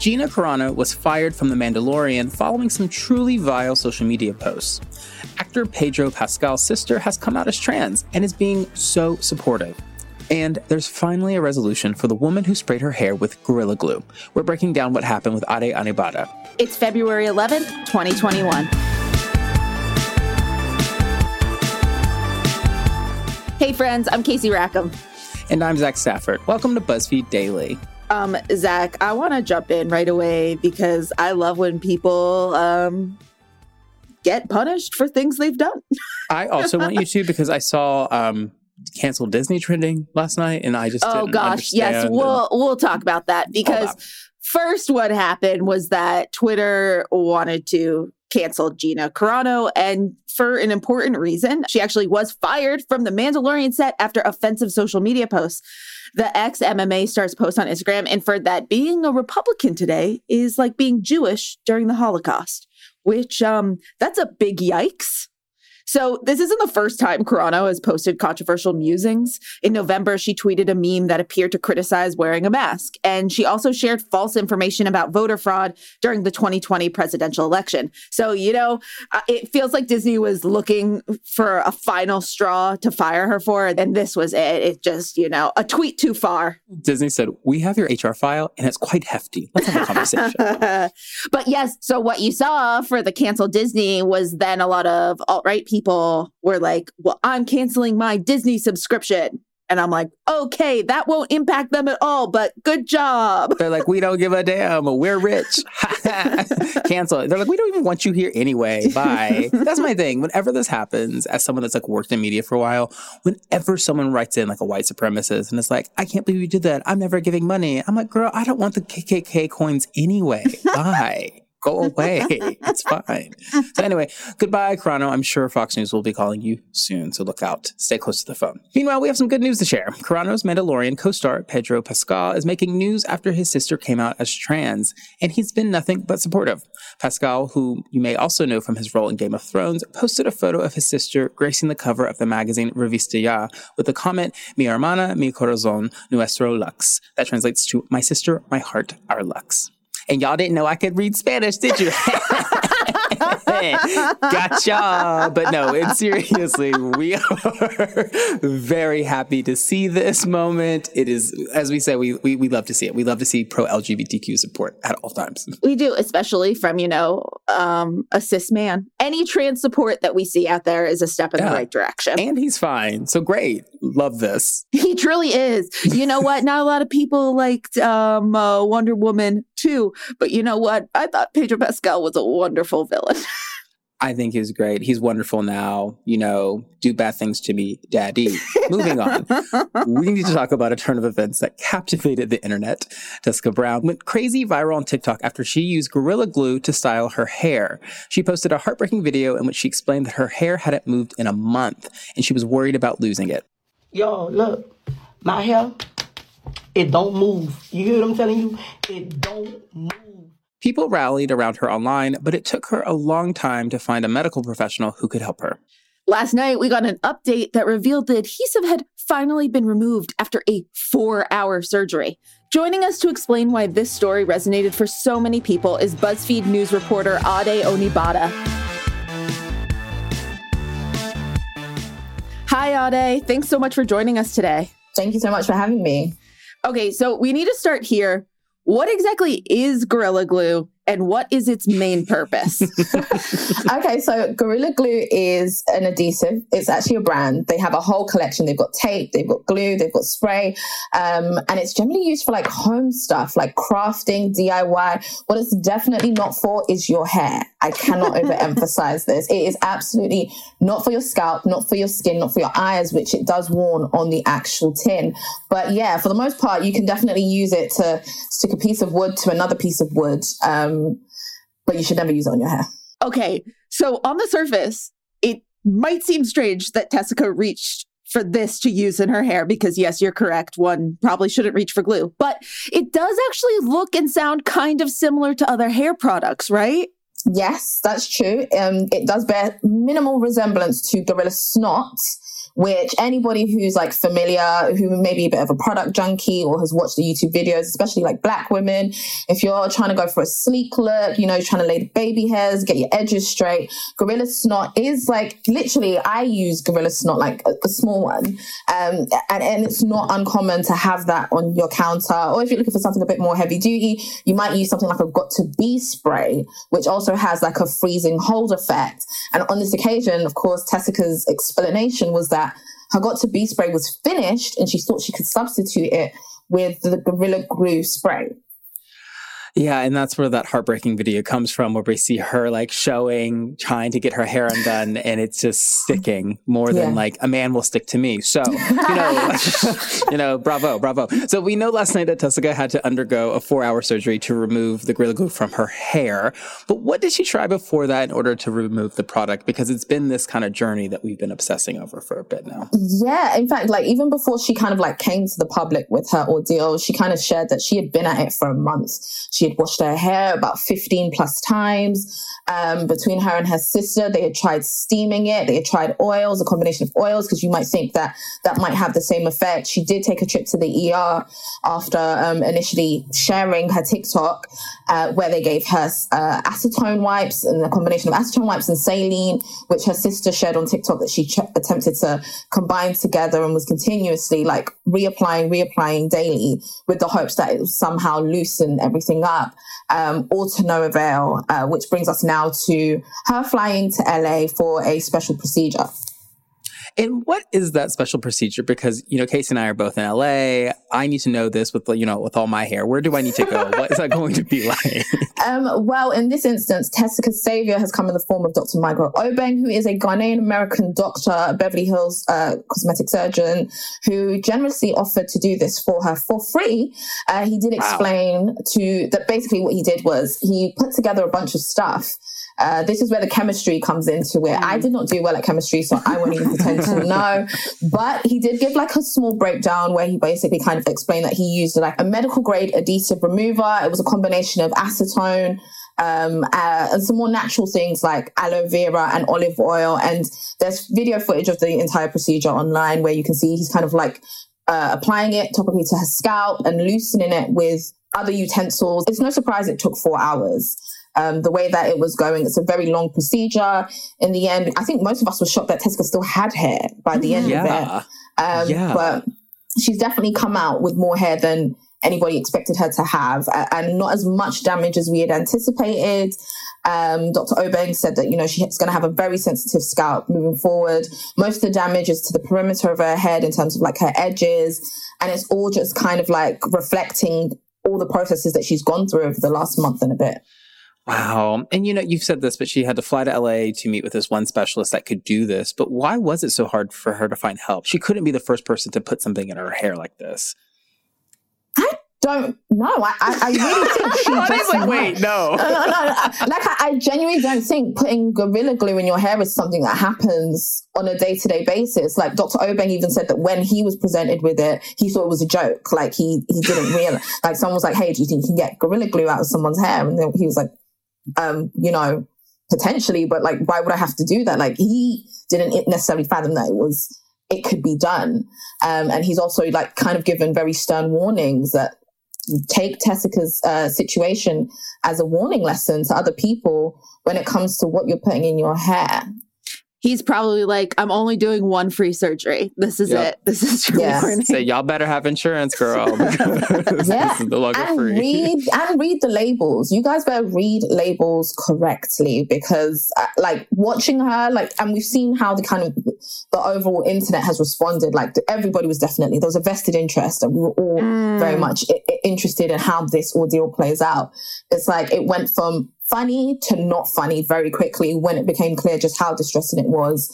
Gina Carano was fired from The Mandalorian following some truly vile social media posts. Actor Pedro Pascal's sister has come out as trans and is being so supportive. And there's finally a resolution for the woman who sprayed her hair with Gorilla Glue. We're breaking down what happened with Ade Onibata. It's February 11th, 2021. Hey friends, I'm Casey Rackham. And I'm Zach Stafford. Welcome to BuzzFeed Daily. Zach, I want to jump in right away because I love when people get punished for things they've done. I also want you to, because I saw Cancel Disney trending last night, and I just didn't understand. Yes, we'll talk about that, because first what happened was that Twitter wanted to cancel Gina Carano, and for an important reason. She actually was fired from the Mandalorian set after offensive social media posts. The ex-MMA star's post on Instagram inferred that being a Republican today is like being Jewish during the Holocaust, which that's a big yikes. So this isn't the first time Carano has posted controversial musings. In November, she tweeted a meme that appeared to criticize wearing a mask. And she also shared false information about voter fraud during the 2020 presidential election. So, you know, it feels like Disney was looking for a final straw to fire her for. And this was it. It just, you know, a tweet too far. Disney said, we have your HR file and it's quite hefty. Let's have a conversation. But yes, so what you saw for the Cancel Disney was then a lot of alt-right people were like, well, I'm canceling my Disney subscription. And I'm like, okay, that won't impact them at all, but good job. They're like, we don't give a damn. We're rich. Cancel. They're like, we don't even want you here anyway. Bye. That's my thing. Whenever this happens, as someone that's like worked in media for a while, whenever someone writes in like a white supremacist and it's like, I can't believe you did that. I'm never giving money. I'm like, girl, I don't want the KKK coins anyway. Bye. Go away. It's fine. So anyway, goodbye, Carano. I'm sure Fox News will be calling you soon, so look out. Stay close to the phone. Meanwhile, we have some good news to share. Carano's Mandalorian co-star, Pedro Pascal, is making news after his sister came out as trans, and he's been nothing but supportive. Pascal, who you may also know from his role in Game of Thrones, posted a photo of his sister gracing the cover of the magazine Revista Ya with the comment, Mi hermana, mi corazón, nuestro lux. That translates to, my sister, my heart, our lux. And y'all didn't know I could read Spanish, did you? Gotcha. But no, it's seriously, we are very happy to see this moment. It is, as we say, we love to see it. We love to see pro-LGBTQ support at all times. We do, especially from, you know, a cis man. Any trans support that we see out there is a step in the right direction. And he's fine. So great. Love this. He truly is. You know what? Not a lot of people liked Wonder Woman 2, but you know what? I thought Pedro Pascal was a wonderful villain. I think he's great. He's wonderful now. You know, do bad things to me, daddy. Moving on. We need to talk about a turn of events that captivated the internet. Tessica Brown went crazy viral on TikTok after she used Gorilla Glue to style her hair. She posted a heartbreaking video in which she explained that her hair hadn't moved in a month and she was worried about losing it. Y'all, look, my hair, it don't move. You hear what I'm telling you? It don't move. People rallied around her online, but it took her a long time to find a medical professional who could help her. Last night, we got an update that revealed the adhesive had finally been removed after a 4-hour surgery. Joining us to explain why this story resonated for so many people is BuzzFeed News reporter Ade Onibata. Hi, Ade. Thanks so much for joining us today. Thank you so much for having me. Okay, so we need to start here. What exactly is Gorilla Glue and what is its main purpose? Okay, so Gorilla Glue is an adhesive. It's actually a brand. They have a whole collection. They've got tape, they've got glue, they've got spray. And it's generally used for like home stuff, like crafting, DIY. What it's definitely not for is your hair. I cannot overemphasize this. It is absolutely not for your scalp, not for your skin, not for your eyes, which it does warn on the actual tin. But yeah, for the most part, you can definitely use it to stick a piece of wood to another piece of wood. But you should never use it on your hair. Okay, so on the surface, it might seem strange that Tessica reached for this to use in her hair because, yes, you're correct, one probably shouldn't reach for glue. But it does actually look and sound kind of similar to other hair products, right? Yes, that's true. It does bear minimal resemblance to Gorilla Snot, which anybody who's like familiar, who may be a bit of a product junkie or has watched the YouTube videos, especially like black women, if you're trying to go for a sleek look, you know, trying to lay the baby hairs, get your edges straight, Gorilla Snot is like, literally, I use Gorilla Snot, like a small one. And it's not uncommon to have that on your counter. Or if you're looking for something a bit more heavy duty, you might use something like a Got To Be spray, which also has like a freezing hold effect. And on this occasion, of course, Tessica's explanation was that her Got To Be spray was finished and she thought she could substitute it with the Gorilla Glue spray. Yeah, and that's where that heartbreaking video comes from, where we see her like showing, trying to get her hair undone, and it's just sticking more than like a man will stick to me. So, you know, you know, bravo. So we know last night that Tessica had to undergo a 4-hour surgery to remove the Gorilla Glue from her hair. But what did she try before that in order to remove the product? Because it's been this kind of journey that we've been obsessing over for a bit now. Yeah, in fact, like even before she kind of like came to the public with her ordeal, she kind of shared that she had been at it for a month. She had washed her hair about 15 plus times. Between her and her sister, they had tried steaming it. They had tried oils, a combination of oils, because you might think that that might have the same effect. She did take a trip to the ER after initially sharing her TikTok, where they gave her acetone wipes and a combination of acetone wipes and saline, which her sister shared on TikTok that she attempted to combine together and was continuously like reapplying daily with the hopes that it would somehow loosen everything up. All to no avail, which brings us now to her flying to LA for a special procedure. And what is that special procedure? Because, you know, Casey and I are both in LA. I need to know this with, you know, with all my hair. Where do I need to go? What is that going to be like? Well, in this instance, Tessica's savior has come in the form of Dr. Michael Obeng, who is a Ghanaian-American doctor, a Beverly Hills cosmetic surgeon, who generously offered to do this for her for free. He did explain to that basically what he did was he put together a bunch of stuff. This is where the chemistry comes into it. I did not do well at chemistry, so I won't even pretend to know. But he did give like a small breakdown where he basically kind of explained that he used like a medical grade adhesive remover. It was a combination of acetone, and some more natural things like aloe vera and olive oil. And there's video footage of the entire procedure online where you can see he's kind of like applying it topically to her scalp and loosening it with other utensils. It's no surprise it took 4 hours. The way that it was going, it's a very long procedure. In the end, I think most of us were shocked that Tessica still had hair by the end of it. But she's definitely come out with more hair than anybody expected her to have, and not as much damage as we had anticipated. Dr. Obeng said that, you know, she's going to have a very sensitive scalp moving forward. Most of the damage is to the perimeter of her head in terms of like her edges, and it's all just kind of like reflecting all the processes that she's gone through over the last month and a bit. Wow. And, you know, you've said this, but she had to fly to LA to meet with this one specialist that could do this. But why was it so hard for her to find help? She couldn't be the first person to put something in her hair like this. I don't know. I really think she just... like, wait, no. Like, I genuinely don't think putting Gorilla Glue in your hair is something that happens on a day-to-day basis. Like, Dr. Obeng even said that when he was presented with it, he thought it was a joke. Like, he didn't realize... like, someone was like, hey, do you think you can get Gorilla Glue out of someone's hair? And then he was like, you know, potentially, but like, why would I have to do that? Like, he didn't necessarily fathom that it could be done. And he's also like kind of given very stern warnings that take Tessica's situation as a warning lesson to other people when it comes to what you're putting in your hair. He's probably like, I'm only doing one free surgery. This is it. This is your warning. Say, y'all better have insurance, girl. This is no longer free. Read the labels. You guys better read labels correctly, because like watching her, like, and we've seen how the kind of the overall internet has responded. Like everybody was definitely, there was a vested interest, and we were all very much interested in how this ordeal plays out. It's like, it went from funny to not funny very quickly when it became clear just how distressing it was.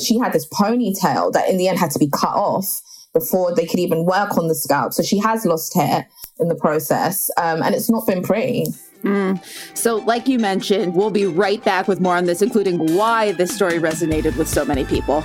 She had this ponytail that in the end had to be cut off before they could even work on the scalp. So she has lost hair in the process, and it's not been pretty. So like you mentioned, we'll be right back with more on this, including why this story resonated with so many people.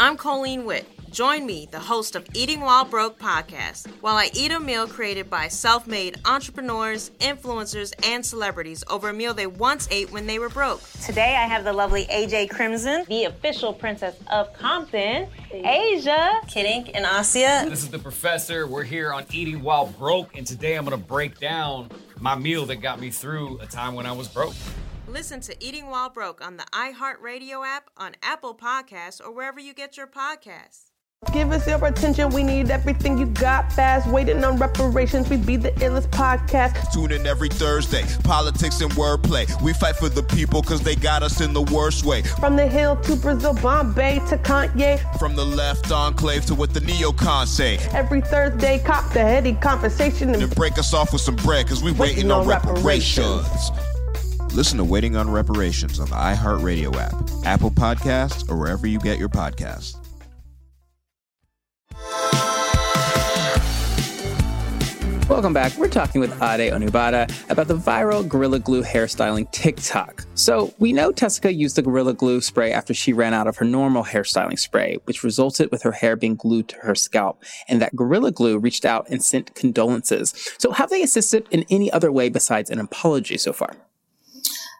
I'm Colleen Witt. Join me, the host of Eating While Broke podcast, while I eat a meal created by self-made entrepreneurs, influencers, and celebrities over a meal they once ate when they were broke. Today, I have the lovely AJ Crimson, the official princess of Compton, Asia, Kid Ink, and Asia. This is the professor. We're here on Eating While Broke, and today I'm going to break down my meal that got me through a time when I was broke. Listen to Eating While Broke on the iHeartRadio app, on Apple Podcasts, or wherever you get your podcasts. Give us your attention, we need everything you got fast. Waiting on reparations, we be the illest podcast. Tune in every Thursday, politics and wordplay. We fight for the people because they got us in the worst way. From the Hill to Brazil, Bombay to Kanye. From the left enclave to what the neocons say. Every Thursday, cop the heady conversation. And break us off with some bread because we waiting on reparations. Listen to Waiting on Reparations on the iHeartRadio app, Apple Podcasts, or wherever you get your podcasts. Welcome back. We're talking with Ade Onibata about the viral Gorilla Glue hairstyling TikTok. So we know Tessica used the Gorilla Glue spray after she ran out of her normal hairstyling spray, which resulted with her hair being glued to her scalp, and that Gorilla Glue reached out and sent condolences. So have they assisted in any other way besides an apology so far?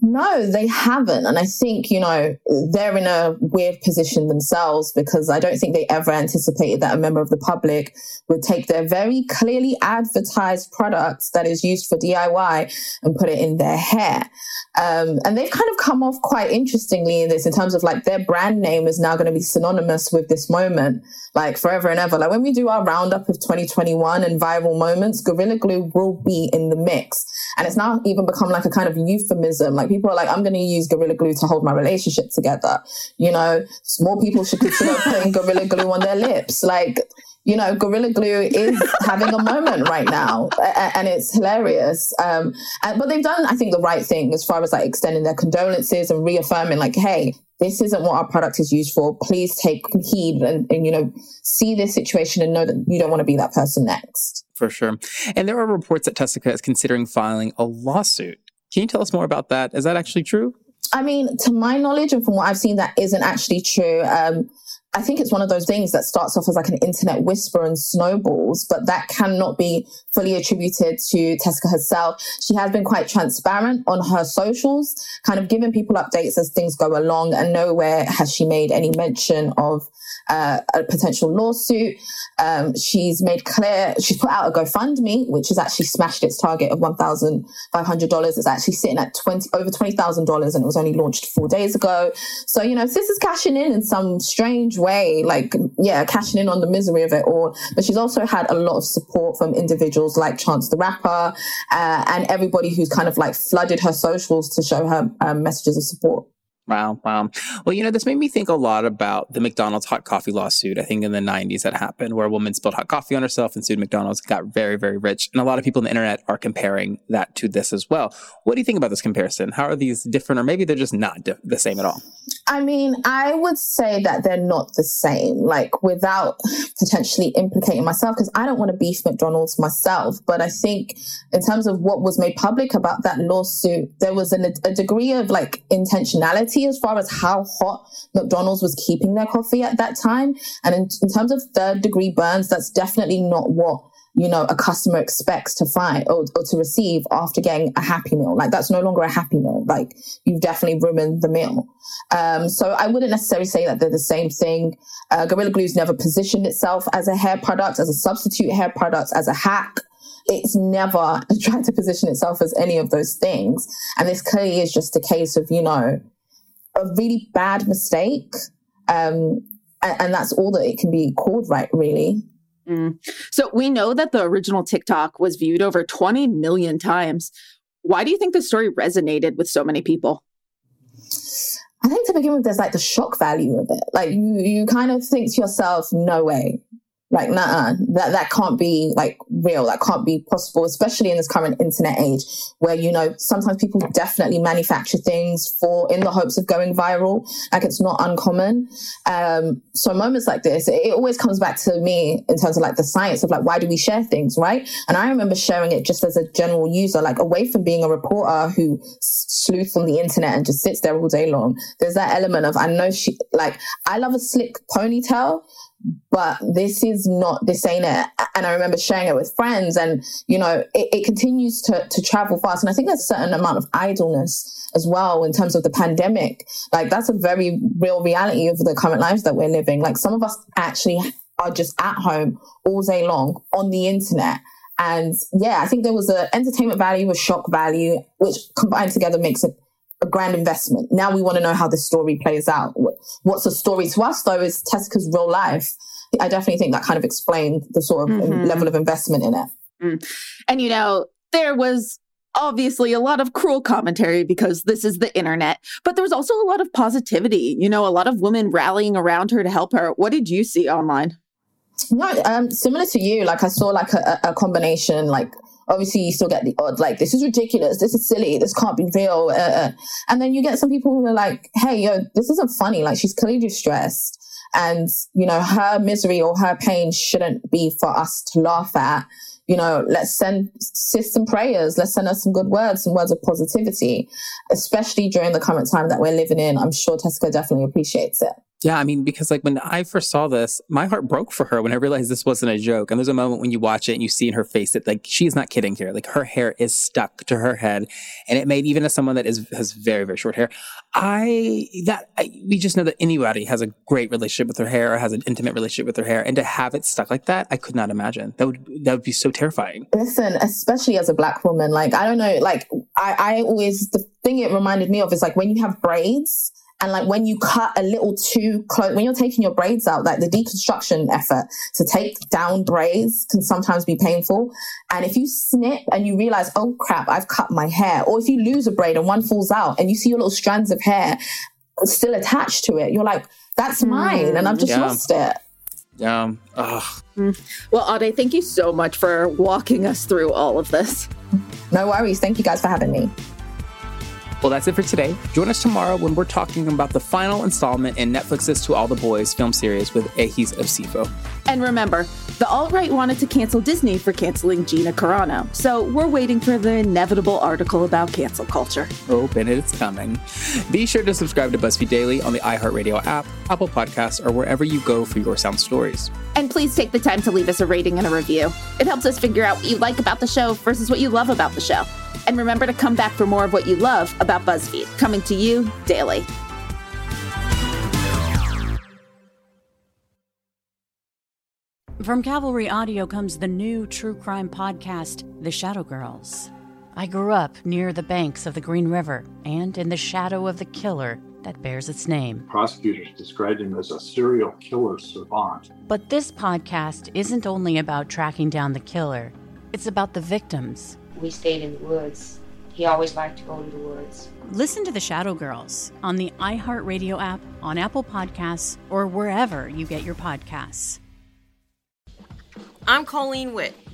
No, they haven't. And I think, you know, they're in a weird position themselves because I don't think they ever anticipated that a member of the public would take their very clearly advertised product that is used for DIY and put it in their hair. And they've kind of come off quite interestingly in this, in terms of like their brand name is now going to be synonymous with this moment, like forever and ever. Like when we do our roundup of 2021 and viral moments, Gorilla Glue will be in the mix. And it's now even become like a kind of euphemism. Like people are like, I'm going to use Gorilla Glue to hold my relationship together. You know, more people should consider putting Gorilla Glue on their lips. Like, you know, Gorilla Glue is having a moment right now, and it's hilarious. But they've done, I think, the right thing as far as like extending their condolences and reaffirming like, hey, this isn't what our product is used for. Please take heed and, you know, see this situation and know that you don't want to be that person next. For sure. And there are reports that Tessica is considering filing a lawsuit. Can you tell us more about that? Is that actually true? I mean, to my knowledge and from what I've seen, that isn't actually true. I think it's one of those things that starts off as like an internet whisper and snowballs, but that cannot be fully attributed to Tessica herself. She has been quite transparent on her socials, kind of giving people updates as things go along, and nowhere has she made any mention of a potential lawsuit. She's made clear, she's put out a GoFundMe, which has actually smashed its target of $1,500. It's actually sitting at over $20,000, and it was only launched 4 days ago. So, you know, sis is cashing in some strange way, like, yeah, cashing in on the misery of it all. But she's also had a lot of support from individuals like Chance the Rapper and everybody who's kind of like flooded her socials to show her messages of support. Wow. Well, you know, this made me think a lot about the McDonald's hot coffee lawsuit. I think in the 90s that happened, where a woman spilled hot coffee on herself and sued McDonald's, got very, very rich. And a lot of people on the internet are comparing that to this as well. What do you think about this comparison? How are these different? Or maybe they're just not the same at all. I mean, I would say that they're not the same, like without potentially implicating myself, because I don't want to beef McDonald's myself. But I think in terms of what was made public about that lawsuit, there was a degree of like intentionality as far as how hot McDonald's was keeping their coffee at that time. And in terms of third degree burns, that's definitely not what, you know, a customer expects to find or to receive after getting a Happy Meal. Like that's no longer a Happy Meal. Like you've definitely ruined the meal. So I wouldn't necessarily say that they're the same thing. Gorilla Glue's never positioned itself as a hair product, as a substitute hair product, as a hack. It's never tried to position itself as any of those things. And this clearly is just a case of, you know, a really bad mistake, and that's all that it can be called, right, really. So we know that the original TikTok was viewed over 20 million times. Why do you think the story resonated with so many people? I think to begin with, there's like the shock value of it. Like you kind of think to yourself, no way. Like, nah, that can't be like real. That can't be possible, especially in this current internet age where, you know, sometimes people definitely manufacture things in the hopes of going viral. Like, it's not uncommon. So moments like this, it always comes back to me in terms of like the science of like, why do we share things? Right. And I remember sharing it just as a general user, like away from being a reporter who sleuths on the internet and just sits there all day long. There's that element of, I know she, like, I love a slick ponytail, but this ain't it. And I remember sharing it with friends, and, you know, it continues to travel fast. And I think there's a certain amount of idleness as well in terms of the pandemic. Like, that's a very real reality of the current lives that we're living. Like, some of us actually are just at home all day long on the internet. And yeah, I think there was an entertainment value, a shock value, which combined together makes it a grand investment. Now we want to know how this story plays out. What's the story to us, though, is Tessica's real life. I definitely think that kind of explained the sort of level of investment in it. And, you know, there was obviously a lot of cruel commentary because this is the internet, but there was also a lot of positivity, you know, a lot of women rallying around her to help her. What did you see online? No, similar to you, like I saw like a combination, like, obviously, you still get the odd, like, this is ridiculous, this is silly, this can't be real. And then you get some people who are like, hey, yo, this isn't funny. Like, she's clearly just stressed. And, you know, her misery or her pain shouldn't be for us to laugh at. You know, let's send sis some prayers. Let's send her some words of positivity, especially during the current time that we're living in. I'm sure Tessica definitely appreciates it. Yeah, I mean, because like when I first saw this, my heart broke for her when I realized this wasn't a joke. And there's a moment when you watch it and you see in her face that like, she's not kidding here. Like, her hair is stuck to her head. And it made, even as someone that has very, very short hair, we just know that anybody has a great relationship with their hair or has an intimate relationship with their hair. And to have it stuck like that, I could not imagine. That would be so terrifying. Listen, especially as a Black woman, like, I don't know, like I always, the thing it reminded me of is like when you have braids, and like when you cut a little too close, when you're taking your braids out, like the deconstruction effort to take down braids can sometimes be painful. And if you snip and you realize, oh crap, I've cut my hair. Or if you lose a braid and one falls out and you see your little strands of hair still attached to it, you're like, that's mine. And I've just lost it. Yeah. Well, Ade, thank you so much for walking us through all of this. No worries. Thank you guys for having me. Well, that's it for today. Join us tomorrow when we're talking about the final installment in Netflix's To All the Boys film series with Ayesha Asifo. And remember, the alt-right wanted to cancel Disney for canceling Gina Carano. So we're waiting for the inevitable article about cancel culture. Oh, Bennett, it's coming. Be sure to subscribe to BuzzFeed Daily on the iHeartRadio app, Apple Podcasts, or wherever you go for your sound stories. And please take the time to leave us a rating and a review. It helps us figure out what you like about the show versus what you love about the show. And remember to come back for more of what you love about BuzzFeed, coming to you daily. From Cavalry Audio comes the new true crime podcast, The Shadow Girls. I grew up near the banks of the Green River and in the shadow of the killer that bears its name. Prosecutors described him as a serial killer savant. But this podcast isn't only about tracking down the killer. It's about the victims. We stayed in the woods. He always liked to go to the woods. Listen to The Shadow Girls on the iHeartRadio app, on Apple Podcasts, or wherever you get your podcasts. I'm Colleen Witt.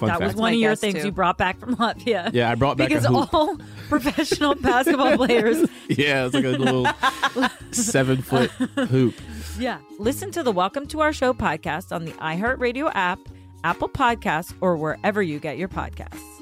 That was one of your things you brought back from Latvia. Yeah, I brought back a hoop. Because all professional basketball players. Yeah, it's like a little 7-foot hoop. Yeah. Listen to the Welcome to Our Show podcast on the iHeartRadio app, Apple Podcasts, or wherever you get your podcasts.